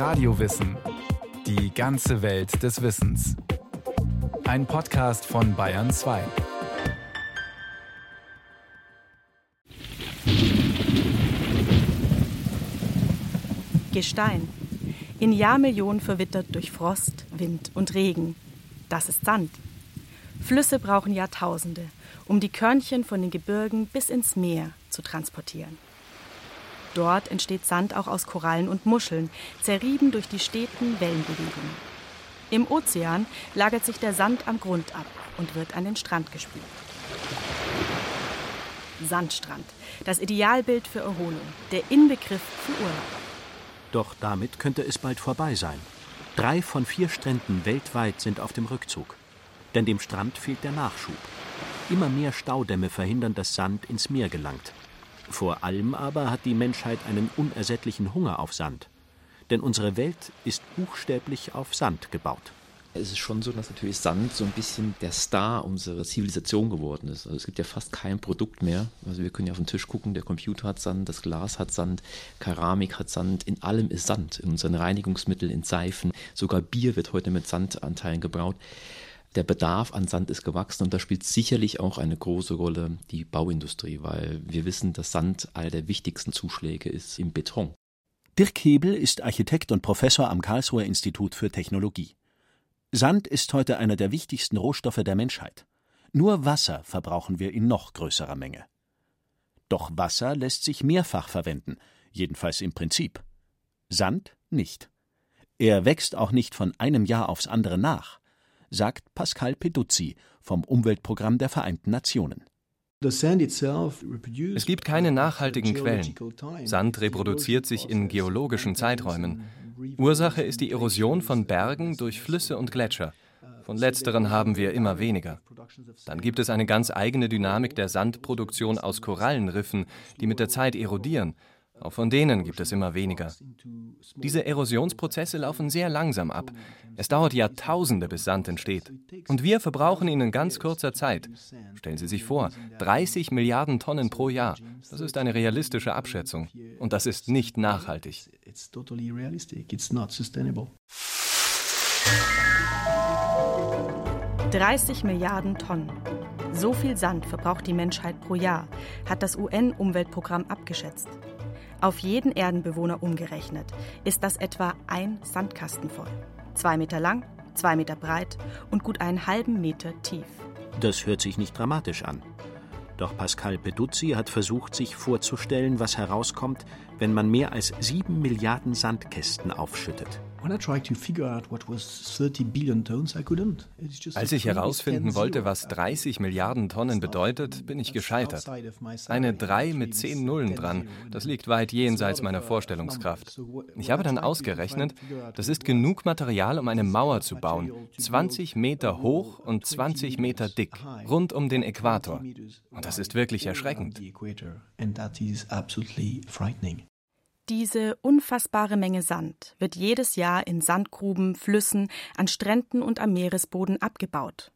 Radiowissen. Die ganze Welt des Wissens. Ein Podcast von Bayern 2. Gestein. In Jahrmillionen verwittert durch Frost, Wind und Regen. Das ist Sand. Flüsse brauchen Jahrtausende, um die Körnchen von den Gebirgen bis ins Meer zu transportieren. Dort entsteht Sand auch aus Korallen und Muscheln, zerrieben durch die steten Wellenbewegungen. Im Ozean lagert sich der Sand am Grund ab und wird an den Strand gespült. Sandstrand, das Idealbild für Erholung, der Inbegriff für Urlaub. Doch damit könnte es bald vorbei sein. 3 von 4 Stränden weltweit sind auf dem Rückzug. Denn dem Strand fehlt der Nachschub. Immer mehr Staudämme verhindern, dass Sand ins Meer gelangt. Vor allem aber hat die Menschheit einen unersättlichen Hunger auf Sand. Denn unsere Welt ist buchstäblich auf Sand gebaut. Es ist schon so, dass natürlich Sand so ein bisschen der Star unserer Zivilisation geworden ist. Also es gibt ja fast kein Produkt mehr. Also wir können ja auf den Tisch gucken, der Computer hat Sand, das Glas hat Sand, Keramik hat Sand, in allem ist Sand. In unseren Reinigungsmitteln, in Seifen, sogar Bier wird heute mit Sandanteilen gebraut. Der Bedarf an Sand ist gewachsen und da spielt sicherlich auch eine große Rolle die Bauindustrie, weil wir wissen, dass Sand einer der wichtigsten Zuschläge ist im Beton. Dirk Hebel ist Architekt und Professor am Karlsruher Institut für Technologie. Sand ist heute einer der wichtigsten Rohstoffe der Menschheit. Nur Wasser verbrauchen wir in noch größerer Menge. Doch Wasser lässt sich mehrfach verwenden, jedenfalls im Prinzip. Sand nicht. Er wächst auch nicht von einem Jahr aufs andere nach, sagt Pascal Peduzzi vom Umweltprogramm der Vereinten Nationen. Es gibt keine nachhaltigen Quellen. Sand reproduziert sich in geologischen Zeiträumen. Ursache ist die Erosion von Bergen durch Flüsse und Gletscher. Von letzteren haben wir immer weniger. Dann gibt es eine ganz eigene Dynamik der Sandproduktion aus Korallenriffen, die mit der Zeit erodieren. Auch von denen gibt es immer weniger. Diese Erosionsprozesse laufen sehr langsam ab. Es dauert Jahrtausende, bis Sand entsteht. Und wir verbrauchen ihn in ganz kurzer Zeit. Stellen Sie sich vor, 30 Milliarden Tonnen pro Jahr. Das ist eine realistische Abschätzung. Und das ist nicht nachhaltig. – 30 Milliarden Tonnen. So viel Sand verbraucht die Menschheit pro Jahr, hat das UN-Umweltprogramm abgeschätzt. Auf jeden Erdenbewohner umgerechnet ist das etwa ein Sandkasten voll. 2 Meter lang, 2 Meter breit und gut einen halben Meter tief. Das hört sich nicht dramatisch an. Doch Pascal Peduzzi hat versucht, sich vorzustellen, was herauskommt, wenn man mehr als 7 Milliarden Sandkästen aufschüttet. Als ich herausfinden wollte, was 30 Milliarden Tonnen bedeutet, bin ich gescheitert. Eine 3 mit 10 Nullen dran, das liegt weit jenseits meiner Vorstellungskraft. Ich habe dann ausgerechnet, das ist genug Material, um eine Mauer zu bauen, 20 Meter hoch und 20 Meter dick, rund um den Äquator. Und das ist wirklich erschreckend. Diese unfassbare Menge Sand wird jedes Jahr in Sandgruben, Flüssen, an Stränden und am Meeresboden abgebaut.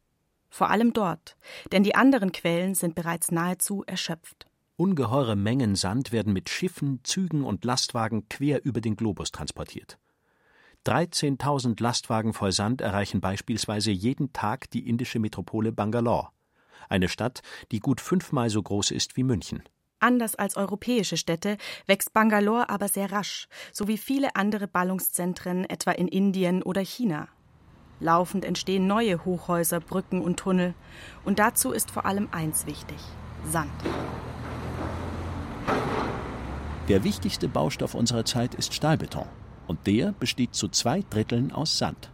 Vor allem dort, denn die anderen Quellen sind bereits nahezu erschöpft. Ungeheure Mengen Sand werden mit Schiffen, Zügen und Lastwagen quer über den Globus transportiert. 13.000 Lastwagen voll Sand erreichen beispielsweise jeden Tag die indische Metropole Bangalore, eine Stadt, die gut 5-mal so groß ist wie München. Anders als europäische Städte wächst Bangalore aber sehr rasch, so wie viele andere Ballungszentren, etwa in Indien oder China. Laufend entstehen neue Hochhäuser, Brücken und Tunnel. Und dazu ist vor allem eins wichtig: Sand. Der wichtigste Baustoff unserer Zeit ist Stahlbeton. Und der besteht zu 2 Dritteln aus Sand.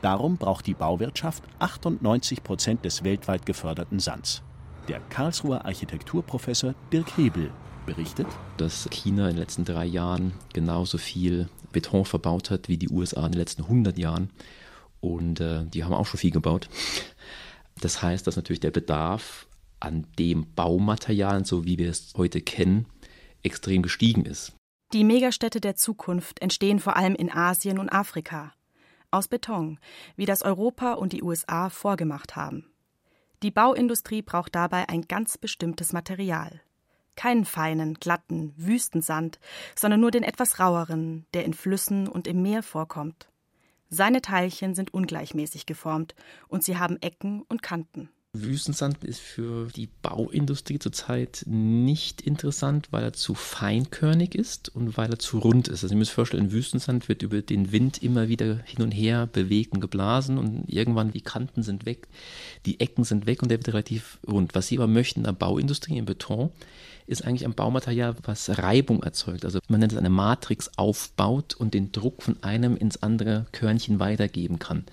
Darum braucht die Bauwirtschaft 98% des weltweit geförderten Sands. Der Karlsruher Architekturprofessor Dirk Hebel berichtet, dass China in den letzten 3 Jahren genauso viel Beton verbaut hat wie die USA in den letzten 100 Jahren. Und die haben auch schon viel gebaut. Das heißt, dass natürlich der Bedarf an dem Baumaterial, so wie wir es heute kennen, extrem gestiegen ist. Die Megastädte der Zukunft entstehen vor allem in Asien und Afrika. Aus Beton, wie das Europa und die USA vorgemacht haben. Die Bauindustrie braucht dabei ein ganz bestimmtes Material. Keinen feinen, glatten, Wüstensand, sondern nur den etwas raueren, der in Flüssen und im Meer vorkommt. Seine Teilchen sind ungleichmäßig geformt und sie haben Ecken und Kanten. Wüstensand ist für die Bauindustrie zurzeit nicht interessant, weil er zu feinkörnig ist und weil er zu rund ist. Also ihr müsst vorstellen, Wüstensand wird über den Wind immer wieder hin und her bewegt und geblasen und irgendwann die Kanten sind weg, die Ecken sind weg und der wird relativ rund. Was sie aber möchten in der Bauindustrie, im Beton, ist eigentlich ein Baumaterial, was Reibung erzeugt. Also man nennt es eine Matrix aufbaut und den Druck von einem ins andere Körnchen weitergeben kann.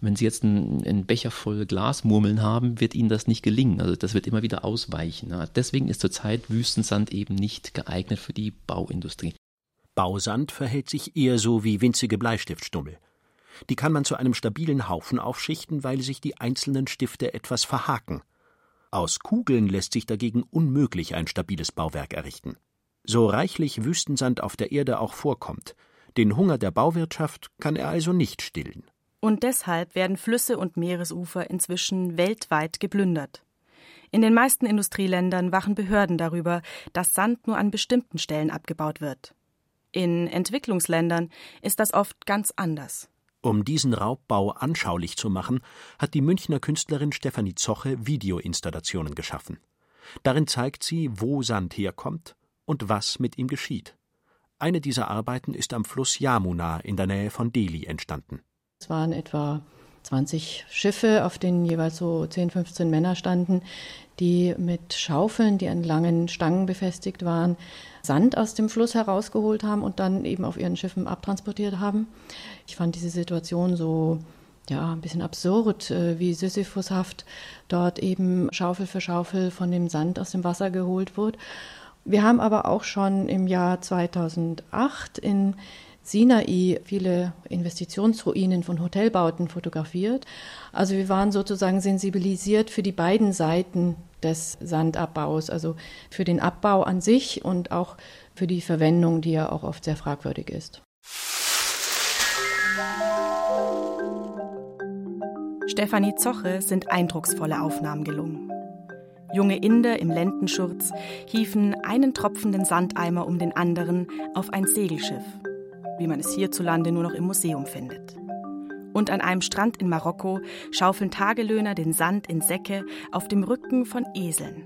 Wenn Sie jetzt einen Becher voll Glasmurmeln haben, wird Ihnen das nicht gelingen. Also das wird immer wieder ausweichen. Deswegen ist zurzeit Wüstensand eben nicht geeignet für die Bauindustrie. Bausand verhält sich eher so wie winzige Bleistiftstummel. Die kann man zu einem stabilen Haufen aufschichten, weil sich die einzelnen Stifte etwas verhaken. Aus Kugeln lässt sich dagegen unmöglich ein stabiles Bauwerk errichten. So reichlich Wüstensand auf der Erde auch vorkommt, den Hunger der Bauwirtschaft kann er also nicht stillen. Und deshalb werden Flüsse und Meeresufer inzwischen weltweit geplündert. In den meisten Industrieländern wachen Behörden darüber, dass Sand nur an bestimmten Stellen abgebaut wird. In Entwicklungsländern ist das oft ganz anders. Um diesen Raubbau anschaulich zu machen, hat die Münchner Künstlerin Stefanie Zoche Videoinstallationen geschaffen. Darin zeigt sie, wo Sand herkommt und was mit ihm geschieht. Eine dieser Arbeiten ist am Fluss Yamuna in der Nähe von Delhi entstanden. Es waren etwa 20 Schiffe, auf denen jeweils so 10, 15 Männer standen, die mit Schaufeln, die an langen Stangen befestigt waren, Sand aus dem Fluss herausgeholt haben und dann eben auf ihren Schiffen abtransportiert haben. Ich fand diese Situation so ein bisschen absurd, wie sisyphushaft dort eben Schaufel für Schaufel von dem Sand aus dem Wasser geholt wurde. Wir haben aber auch schon im Jahr 2008 in Sinai viele Investitionsruinen von Hotelbauten fotografiert. Also wir waren sozusagen sensibilisiert für die beiden Seiten des Sandabbaus, also für den Abbau an sich und auch für die Verwendung, die ja auch oft sehr fragwürdig ist. Stefanie Zoche sind eindrucksvolle Aufnahmen gelungen. Junge Inder im Lendenschurz hiefen einen tropfenden Sandeimer um den anderen auf ein Segelschiff, wie man es hierzulande nur noch im Museum findet. Und an einem Strand in Marokko schaufeln Tagelöhner den Sand in Säcke auf dem Rücken von Eseln.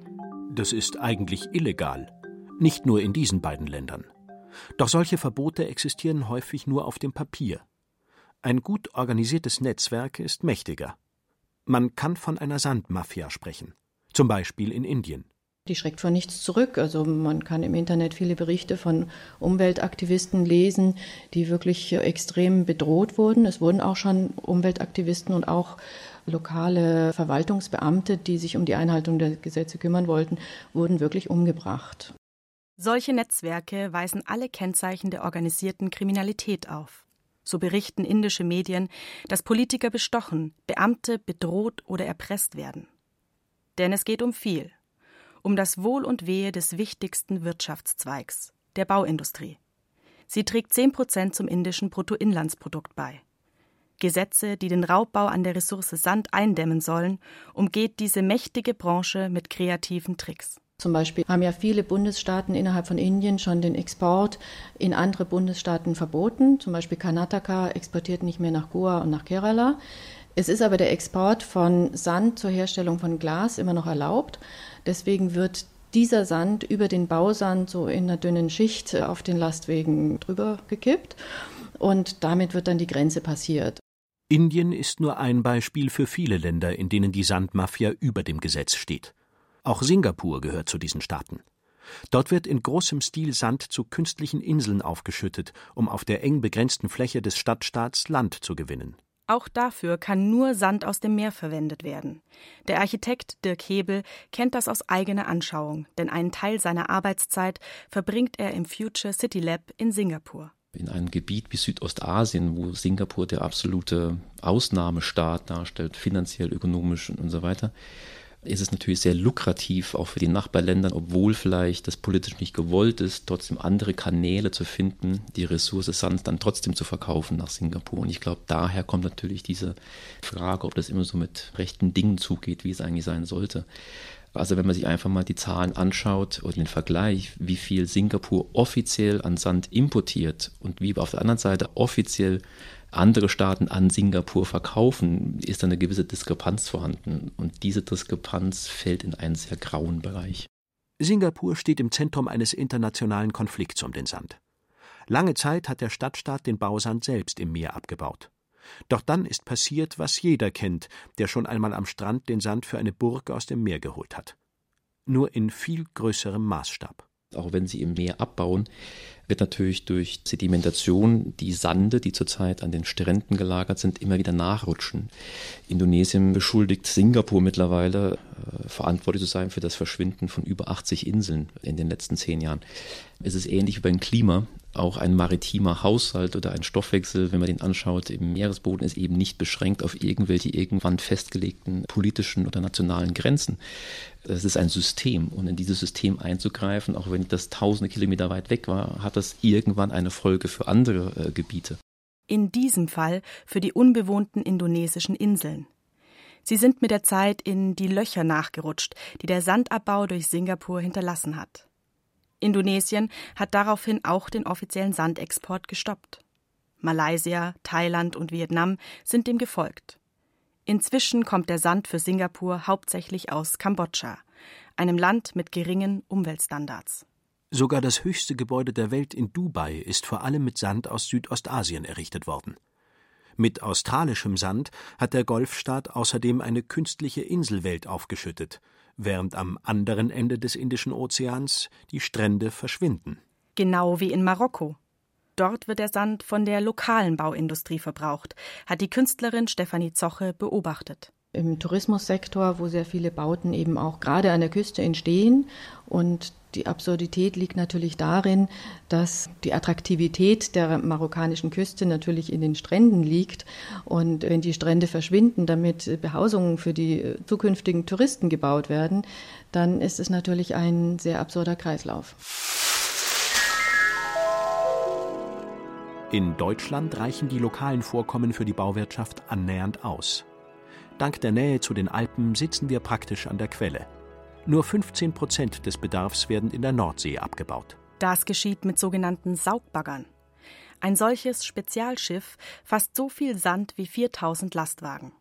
Das ist eigentlich illegal. Nicht nur in diesen beiden Ländern. Doch solche Verbote existieren häufig nur auf dem Papier. Ein gut organisiertes Netzwerk ist mächtiger. Man kann von einer Sandmafia sprechen. Zum Beispiel in Indien. Die schreckt vor nichts zurück. Also man kann im Internet viele Berichte von Umweltaktivisten lesen, die wirklich extrem bedroht wurden. Es wurden auch schon Umweltaktivisten und auch lokale Verwaltungsbeamte, die sich um die Einhaltung der Gesetze kümmern wollten, wurden wirklich umgebracht. Solche Netzwerke weisen alle Kennzeichen der organisierten Kriminalität auf. So berichten indische Medien, dass Politiker bestochen, Beamte bedroht oder erpresst werden. Denn es geht um viel. Um das Wohl und Wehe des wichtigsten Wirtschaftszweigs, der Bauindustrie. Sie trägt 10% zum indischen Bruttoinlandsprodukt bei. Gesetze, die den Raubbau an der Ressource Sand eindämmen sollen, umgeht diese mächtige Branche mit kreativen Tricks. Zum Beispiel haben ja viele Bundesstaaten innerhalb von Indien schon den Export in andere Bundesstaaten verboten. Zum Beispiel Karnataka exportiert nicht mehr nach Goa und nach Kerala. Es ist aber der Export von Sand zur Herstellung von Glas immer noch erlaubt. Deswegen wird dieser Sand über den Bausand so in einer dünnen Schicht auf den Lastwegen drüber gekippt. Und damit wird dann die Grenze passiert. Indien ist nur ein Beispiel für viele Länder, in denen die Sandmafia über dem Gesetz steht. Auch Singapur gehört zu diesen Staaten. Dort wird in großem Stil Sand zu künstlichen Inseln aufgeschüttet, um auf der eng begrenzten Fläche des Stadtstaats Land zu gewinnen. Auch dafür kann nur Sand aus dem Meer verwendet werden. Der Architekt Dirk Hebel kennt das aus eigener Anschauung, denn einen Teil seiner Arbeitszeit verbringt er im Future City Lab in Singapur. In einem Gebiet wie Südostasien, wo Singapur der absolute Ausnahmestaat darstellt, finanziell, ökonomisch und so weiter, ist es natürlich sehr lukrativ, auch für die Nachbarländer, obwohl vielleicht das politisch nicht gewollt ist, trotzdem andere Kanäle zu finden, die Ressource Sand dann trotzdem zu verkaufen nach Singapur. Und ich glaube, daher kommt natürlich diese Frage, ob das immer so mit rechten Dingen zugeht, wie es eigentlich sein sollte. Also wenn man sich einfach mal die Zahlen anschaut und den Vergleich, wie viel Singapur offiziell an Sand importiert und wie auf der anderen Seite offiziell andere Staaten an Singapur verkaufen, ist da eine gewisse Diskrepanz vorhanden. Und diese Diskrepanz fällt in einen sehr grauen Bereich. Singapur steht im Zentrum eines internationalen Konflikts um den Sand. Lange Zeit hat der Stadtstaat den Bausand selbst im Meer abgebaut. Doch dann ist passiert, was jeder kennt, der schon einmal am Strand den Sand für eine Burg aus dem Meer geholt hat. Nur in viel größerem Maßstab. Auch wenn sie im Meer abbauen, wird natürlich durch Sedimentation die Sande, die zurzeit an den Stränden gelagert sind, immer wieder nachrutschen. Indonesien beschuldigt Singapur mittlerweile, verantwortlich zu sein für das Verschwinden von über 80 Inseln in den letzten 10 Jahren. Es ist ähnlich wie beim Klima. Auch ein maritimer Haushalt oder ein Stoffwechsel, wenn man den anschaut, im Meeresboden ist eben nicht beschränkt auf irgendwelche irgendwann festgelegten politischen oder nationalen Grenzen. Das ist ein System und in dieses System einzugreifen, auch wenn das tausende Kilometer weit weg war, hat das irgendwann eine Folge für andere Gebiete. In diesem Fall für die unbewohnten indonesischen Inseln. Sie sind mit der Zeit in die Löcher nachgerutscht, die der Sandabbau durch Singapur hinterlassen hat. Indonesien hat daraufhin auch den offiziellen Sandexport gestoppt. Malaysia, Thailand und Vietnam sind dem gefolgt. Inzwischen kommt der Sand für Singapur hauptsächlich aus Kambodscha, einem Land mit geringen Umweltstandards. Sogar das höchste Gebäude der Welt in Dubai ist vor allem mit Sand aus Südostasien errichtet worden. Mit australischem Sand hat der Golfstaat außerdem eine künstliche Inselwelt aufgeschüttet, während am anderen Ende des Indischen Ozeans die Strände verschwinden. Genau wie in Marokko. Dort wird der Sand von der lokalen Bauindustrie verbraucht, hat die Künstlerin Stefanie Zoche beobachtet. Im Tourismussektor, wo sehr viele Bauten eben auch gerade an der Küste entstehen. Und die Absurdität liegt natürlich darin, dass die Attraktivität der marokkanischen Küste natürlich in den Stränden liegt. Und wenn die Strände verschwinden, damit Behausungen für die zukünftigen Touristen gebaut werden, dann ist es natürlich ein sehr absurder Kreislauf. In Deutschland reichen die lokalen Vorkommen für die Bauwirtschaft annähernd aus. Dank der Nähe zu den Alpen sitzen wir praktisch an der Quelle. Nur 15% des Bedarfs werden in der Nordsee abgebaut. Das geschieht mit sogenannten Saugbaggern. Ein solches Spezialschiff fasst so viel Sand wie 4000 Lastwagen.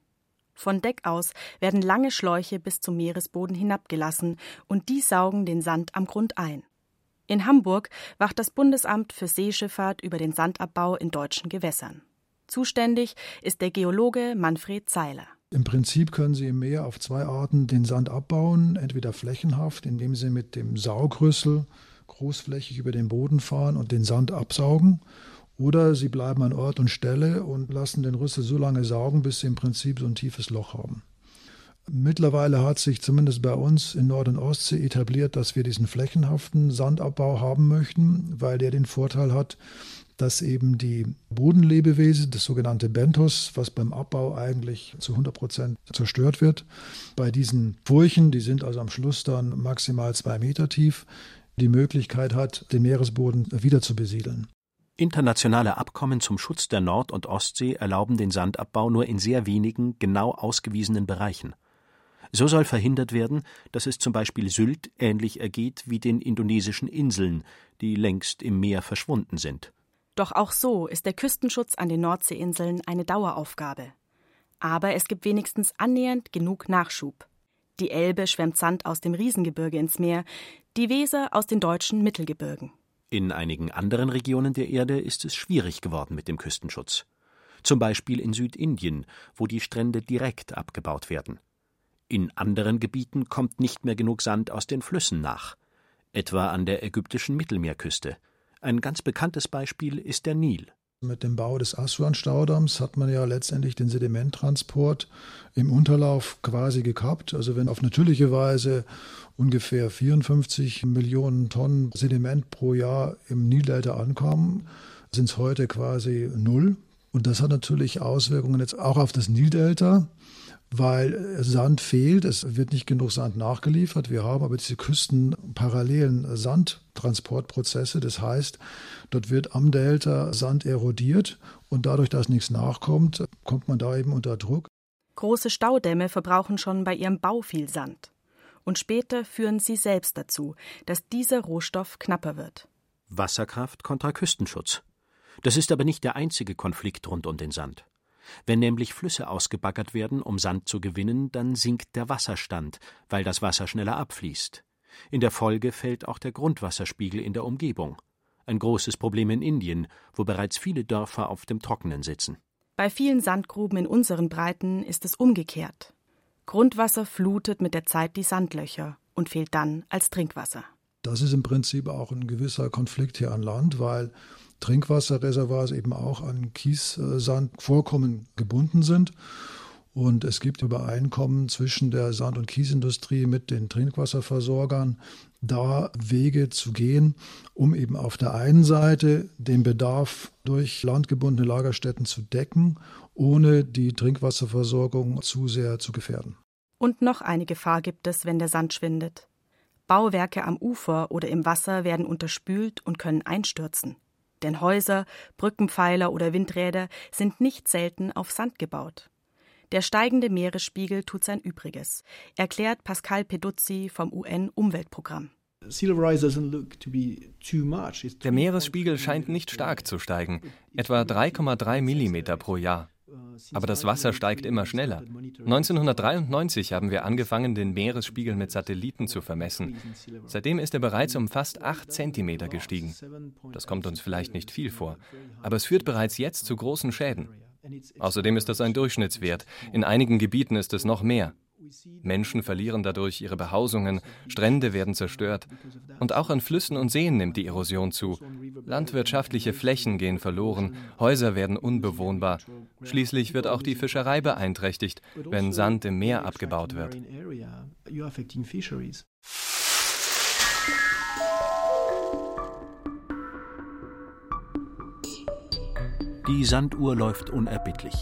Von Deck aus werden lange Schläuche bis zum Meeresboden hinabgelassen und die saugen den Sand am Grund ein. In Hamburg wacht das Bundesamt für Seeschifffahrt über den Sandabbau in deutschen Gewässern. Zuständig ist der Geologe Manfred Zeiler. Im Prinzip können Sie im Meer auf 2 Arten den Sand abbauen, entweder flächenhaft, indem Sie mit dem Saugrüssel großflächig über den Boden fahren und den Sand absaugen, oder Sie bleiben an Ort und Stelle und lassen den Rüssel so lange saugen, bis Sie im Prinzip so ein tiefes Loch haben. Mittlerweile hat sich zumindest bei uns in Nord- und Ostsee etabliert, dass wir diesen flächenhaften Sandabbau haben möchten, weil der den Vorteil hat, dass eben die Bodenlebewesen, das sogenannte Benthos, was beim Abbau eigentlich zu 100% zerstört wird, bei diesen Furchen, die sind also am Schluss dann maximal 2 Meter tief, die Möglichkeit hat, den Meeresboden wieder zu besiedeln. Internationale Abkommen zum Schutz der Nord- und Ostsee erlauben den Sandabbau nur in sehr wenigen, genau ausgewiesenen Bereichen. So soll verhindert werden, dass es zum Beispiel Sylt ähnlich ergeht wie den indonesischen Inseln, die längst im Meer verschwunden sind. Doch auch so ist der Küstenschutz an den Nordseeinseln eine Daueraufgabe. Aber es gibt wenigstens annähernd genug Nachschub. Die Elbe schwemmt Sand aus dem Riesengebirge ins Meer, die Weser aus den deutschen Mittelgebirgen. In einigen anderen Regionen der Erde ist es schwierig geworden mit dem Küstenschutz. Zum Beispiel in Südindien, wo die Strände direkt abgebaut werden. In anderen Gebieten kommt nicht mehr genug Sand aus den Flüssen nach, etwa an der ägyptischen Mittelmeerküste. Ein ganz bekanntes Beispiel ist der Nil. Mit dem Bau des Aswan-Staudamms hat man ja letztendlich den Sedimenttransport im Unterlauf quasi gekappt. Also wenn auf natürliche Weise ungefähr 54 Millionen Tonnen Sediment pro Jahr im Nildelta ankamen, sind es heute quasi 0. Und das hat natürlich Auswirkungen jetzt auch auf das Nildelta, weil Sand fehlt, es wird nicht genug Sand nachgeliefert. Wir haben aber diese küstenparallelen Sandtransportprozesse. Das heißt, dort wird am Delta Sand erodiert und dadurch, dass nichts nachkommt, kommt man da eben unter Druck. Große Staudämme verbrauchen schon bei ihrem Bau viel Sand. und später führen sie selbst dazu, dass dieser Rohstoff knapper wird. Wasserkraft kontra Küstenschutz. Das ist aber nicht der einzige Konflikt rund um den Sand. Wenn nämlich Flüsse ausgebaggert werden, um Sand zu gewinnen, dann sinkt der Wasserstand, weil das Wasser schneller abfließt. In der Folge fällt auch der Grundwasserspiegel in der Umgebung. Ein großes Problem in Indien, wo bereits viele Dörfer auf dem Trockenen sitzen. Bei vielen Sandgruben in unseren Breiten ist es umgekehrt. Grundwasser flutet mit der Zeit die Sandlöcher und fehlt dann als Trinkwasser. Das ist im Prinzip auch ein gewisser Konflikt hier an Land, weil Trinkwasserreservoirs eben auch an Kiessandvorkommen gebunden sind. Und es gibt Übereinkommen zwischen der Sand- und Kiesindustrie mit den Trinkwasserversorgern, da Wege zu gehen, um eben auf der einen Seite den Bedarf durch landgebundene Lagerstätten zu decken, ohne die Trinkwasserversorgung zu sehr zu gefährden. Und noch eine Gefahr gibt es, wenn der Sand schwindet. Bauwerke am Ufer oder im Wasser werden unterspült und können einstürzen. Denn Häuser, Brückenpfeiler oder Windräder sind nicht selten auf Sand gebaut. Der steigende Meeresspiegel tut sein Übriges, erklärt Pascal Peduzzi vom UN-Umweltprogramm. Der Meeresspiegel scheint nicht stark zu steigen, etwa 3,3 Millimeter pro Jahr. Aber das Wasser steigt immer schneller. 1993 haben wir angefangen, den Meeresspiegel mit Satelliten zu vermessen. Seitdem ist er bereits um fast 8 Zentimeter gestiegen. Das kommt uns vielleicht nicht viel vor, aber es führt bereits jetzt zu großen Schäden. Außerdem ist das ein Durchschnittswert. In einigen Gebieten ist es noch mehr. Menschen verlieren dadurch ihre Behausungen, Strände werden zerstört. Und auch an Flüssen und Seen nimmt die Erosion zu. Landwirtschaftliche Flächen gehen verloren, Häuser werden unbewohnbar. Schließlich wird auch die Fischerei beeinträchtigt, wenn Sand im Meer abgebaut wird. Die Sanduhr läuft unerbittlich.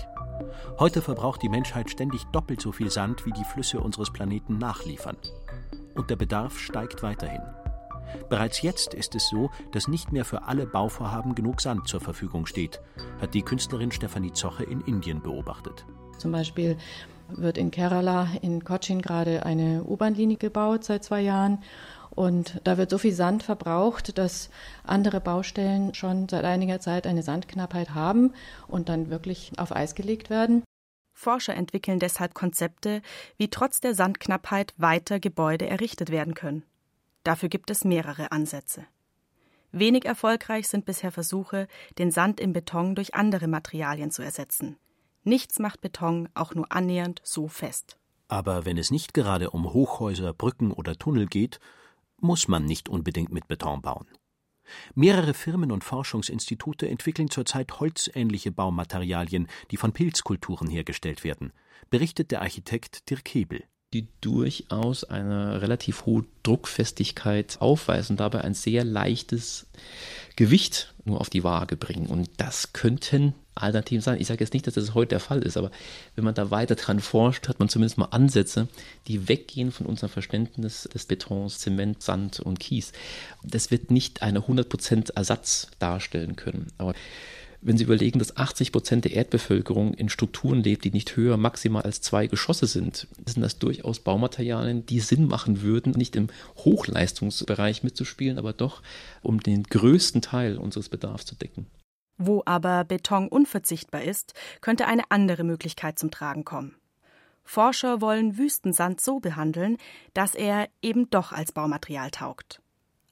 Heute verbraucht die Menschheit ständig doppelt so viel Sand, wie die Flüsse unseres Planeten nachliefern. Und der Bedarf steigt weiterhin. Bereits jetzt ist es so, dass nicht mehr für alle Bauvorhaben genug Sand zur Verfügung steht, hat die Künstlerin Stefanie Zoche in Indien beobachtet. Zum Beispiel wird in Kerala, in Cochin, gerade eine U-Bahn-Linie gebaut seit 2 Jahren. Und da wird so viel Sand verbraucht, dass andere Baustellen schon seit einiger Zeit eine Sandknappheit haben und dann wirklich auf Eis gelegt werden. Forscher entwickeln deshalb Konzepte, wie trotz der Sandknappheit weiter Gebäude errichtet werden können. Dafür gibt es mehrere Ansätze. Wenig erfolgreich sind bisher Versuche, den Sand im Beton durch andere Materialien zu ersetzen. Nichts macht Beton auch nur annähernd so fest. Aber wenn es nicht gerade um Hochhäuser, Brücken oder Tunnel geht, muss man nicht unbedingt mit Beton bauen. Mehrere Firmen und Forschungsinstitute entwickeln zurzeit holzähnliche Baumaterialien, die von Pilzkulturen hergestellt werden, berichtet der Architekt Dirk Hebel. Die durchaus eine relativ hohe Druckfestigkeit aufweisen, dabei ein sehr leichtes Gewicht nur auf die Waage bringen. Und das könnten Alternativen sein. Ich sage jetzt nicht, dass das heute der Fall ist, aber wenn man da weiter dran forscht, hat man zumindest mal Ansätze, die weggehen von unserem Verständnis des Betons, Zement, Sand und Kies. Das wird nicht eine 100% Ersatz darstellen können. Aber wenn Sie überlegen, dass 80% der Erdbevölkerung in Strukturen lebt, die nicht höher maximal als 2 Geschosse sind, sind das durchaus Baumaterialien, die Sinn machen würden, nicht im Hochleistungsbereich mitzuspielen, aber doch um den größten Teil unseres Bedarfs zu decken. Wo aber Beton unverzichtbar ist, könnte eine andere Möglichkeit zum Tragen kommen. Forscher wollen Wüstensand so behandeln, dass er eben doch als Baumaterial taugt.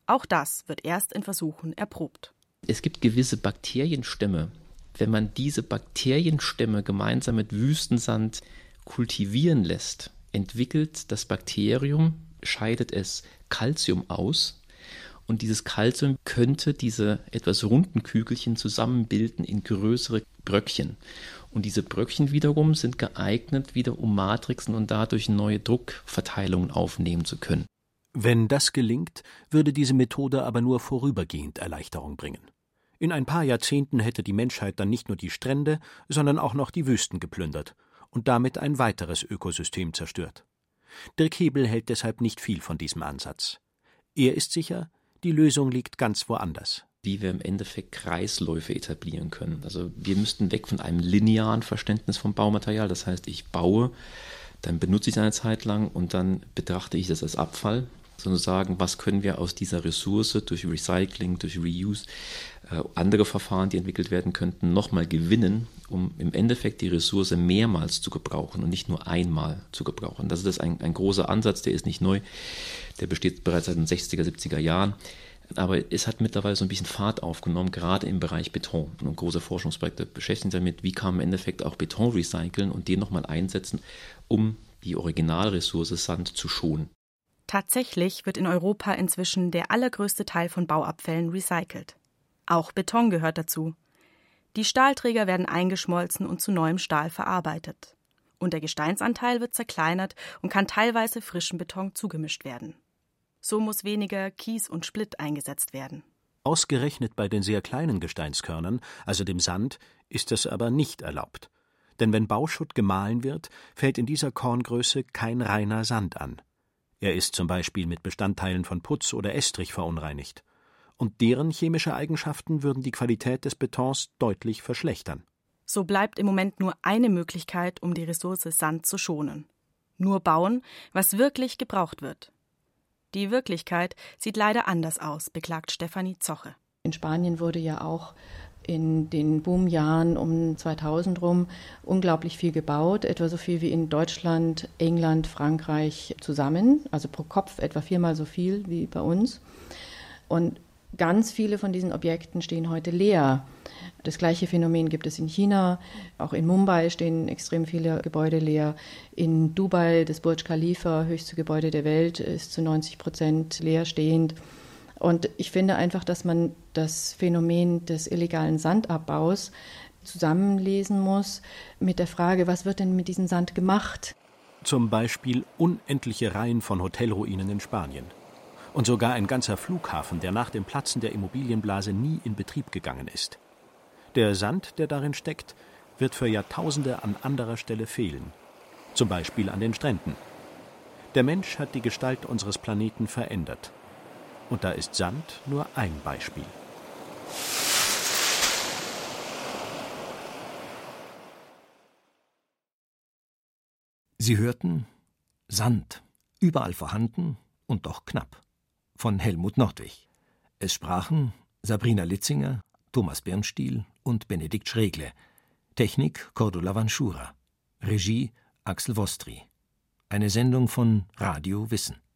Auch das wird erst in Versuchen erprobt. Es gibt gewisse Bakterienstämme. Wenn man diese Bakterienstämme gemeinsam mit Wüstensand kultivieren lässt, entwickelt das Bakterium, scheidet es Calcium aus. Und dieses Calcium könnte diese etwas runden Kügelchen zusammenbilden in größere Bröckchen. Und diese Bröckchen wiederum sind geeignet, wieder um Matrixen und dadurch neue Druckverteilungen aufnehmen zu können. Wenn das gelingt, würde diese Methode aber nur vorübergehend Erleichterung bringen. In ein paar Jahrzehnten hätte die Menschheit dann nicht nur die Strände, sondern auch noch die Wüsten geplündert und damit ein weiteres Ökosystem zerstört. Dirk Hebel hält deshalb nicht viel von diesem Ansatz. Er ist sicher, die Lösung liegt ganz woanders. Wie wir im Endeffekt Kreisläufe etablieren können. Also wir müssten weg von einem linearen Verständnis vom Baumaterial. Das heißt, ich baue dann benutze ich es eine Zeit lang und dann betrachte ich das als Abfall, sozusagen, was können wir aus dieser Ressource durch Recycling, durch Reuse, andere Verfahren, die entwickelt werden könnten, nochmal gewinnen, um im Endeffekt die Ressource mehrmals zu gebrauchen und nicht nur einmal zu gebrauchen. Das ist ein großer Ansatz, der ist nicht neu, der besteht bereits seit den 60er, 70er Jahren. Aber es hat mittlerweile so ein bisschen Fahrt aufgenommen, gerade im Bereich Beton. Und große Forschungsprojekte beschäftigen sich damit, wie kann man im Endeffekt auch Beton recyceln und den nochmal einsetzen, um die Originalressource Sand zu schonen. Tatsächlich wird in Europa inzwischen der allergrößte Teil von Bauabfällen recycelt. Auch Beton gehört dazu. Die Stahlträger werden eingeschmolzen und zu neuem Stahl verarbeitet. Und der Gesteinsanteil wird zerkleinert und kann teilweise frischem Beton zugemischt werden. So muss weniger Kies und Splitt eingesetzt werden. Ausgerechnet bei den sehr kleinen Gesteinskörnern, also dem Sand, ist das aber nicht erlaubt. Denn wenn Bauschutt gemahlen wird, fällt in dieser Korngröße kein reiner Sand an. Er ist zum Beispiel mit Bestandteilen von Putz oder Estrich verunreinigt. Und deren chemische Eigenschaften würden die Qualität des Betons deutlich verschlechtern. So bleibt im Moment nur eine Möglichkeit, um die Ressource Sand zu schonen. Nur bauen, was wirklich gebraucht wird. Die Wirklichkeit sieht leider anders aus, beklagt Stefanie Zoche. In Spanien wurde ja auch in den Boomjahren um 2000 rum unglaublich viel gebaut, etwa so viel wie in Deutschland, England, Frankreich zusammen, also pro Kopf etwa 4-mal so viel wie bei uns. Und ganz viele von diesen Objekten stehen heute leer. Das gleiche Phänomen gibt es in China. Auch in Mumbai stehen extrem viele Gebäude leer. In Dubai, das Burj Khalifa, höchste Gebäude der Welt, ist zu 90% leer stehend. Und ich finde einfach, dass man das Phänomen des illegalen Sandabbaus zusammenlesen muss mit der Frage, was wird denn mit diesem Sand gemacht? Zum Beispiel unendliche Reihen von Hotelruinen in Spanien. Und sogar ein ganzer Flughafen, der nach dem Platzen der Immobilienblase nie in Betrieb gegangen ist. Der Sand, der darin steckt, wird für Jahrtausende an anderer Stelle fehlen. Zum Beispiel an den Stränden. Der Mensch hat die Gestalt unseres Planeten verändert. Und da ist Sand nur ein Beispiel. Sie hörten Sand, überall vorhanden und doch knapp. Von Helmut Nordwig. Es sprachen Sabrina Litzinger, Thomas Birnstiel und Benedikt Schregle. Technik Cordula Vanschura. Regie Axel Vostri. Eine Sendung von Radio Wissen.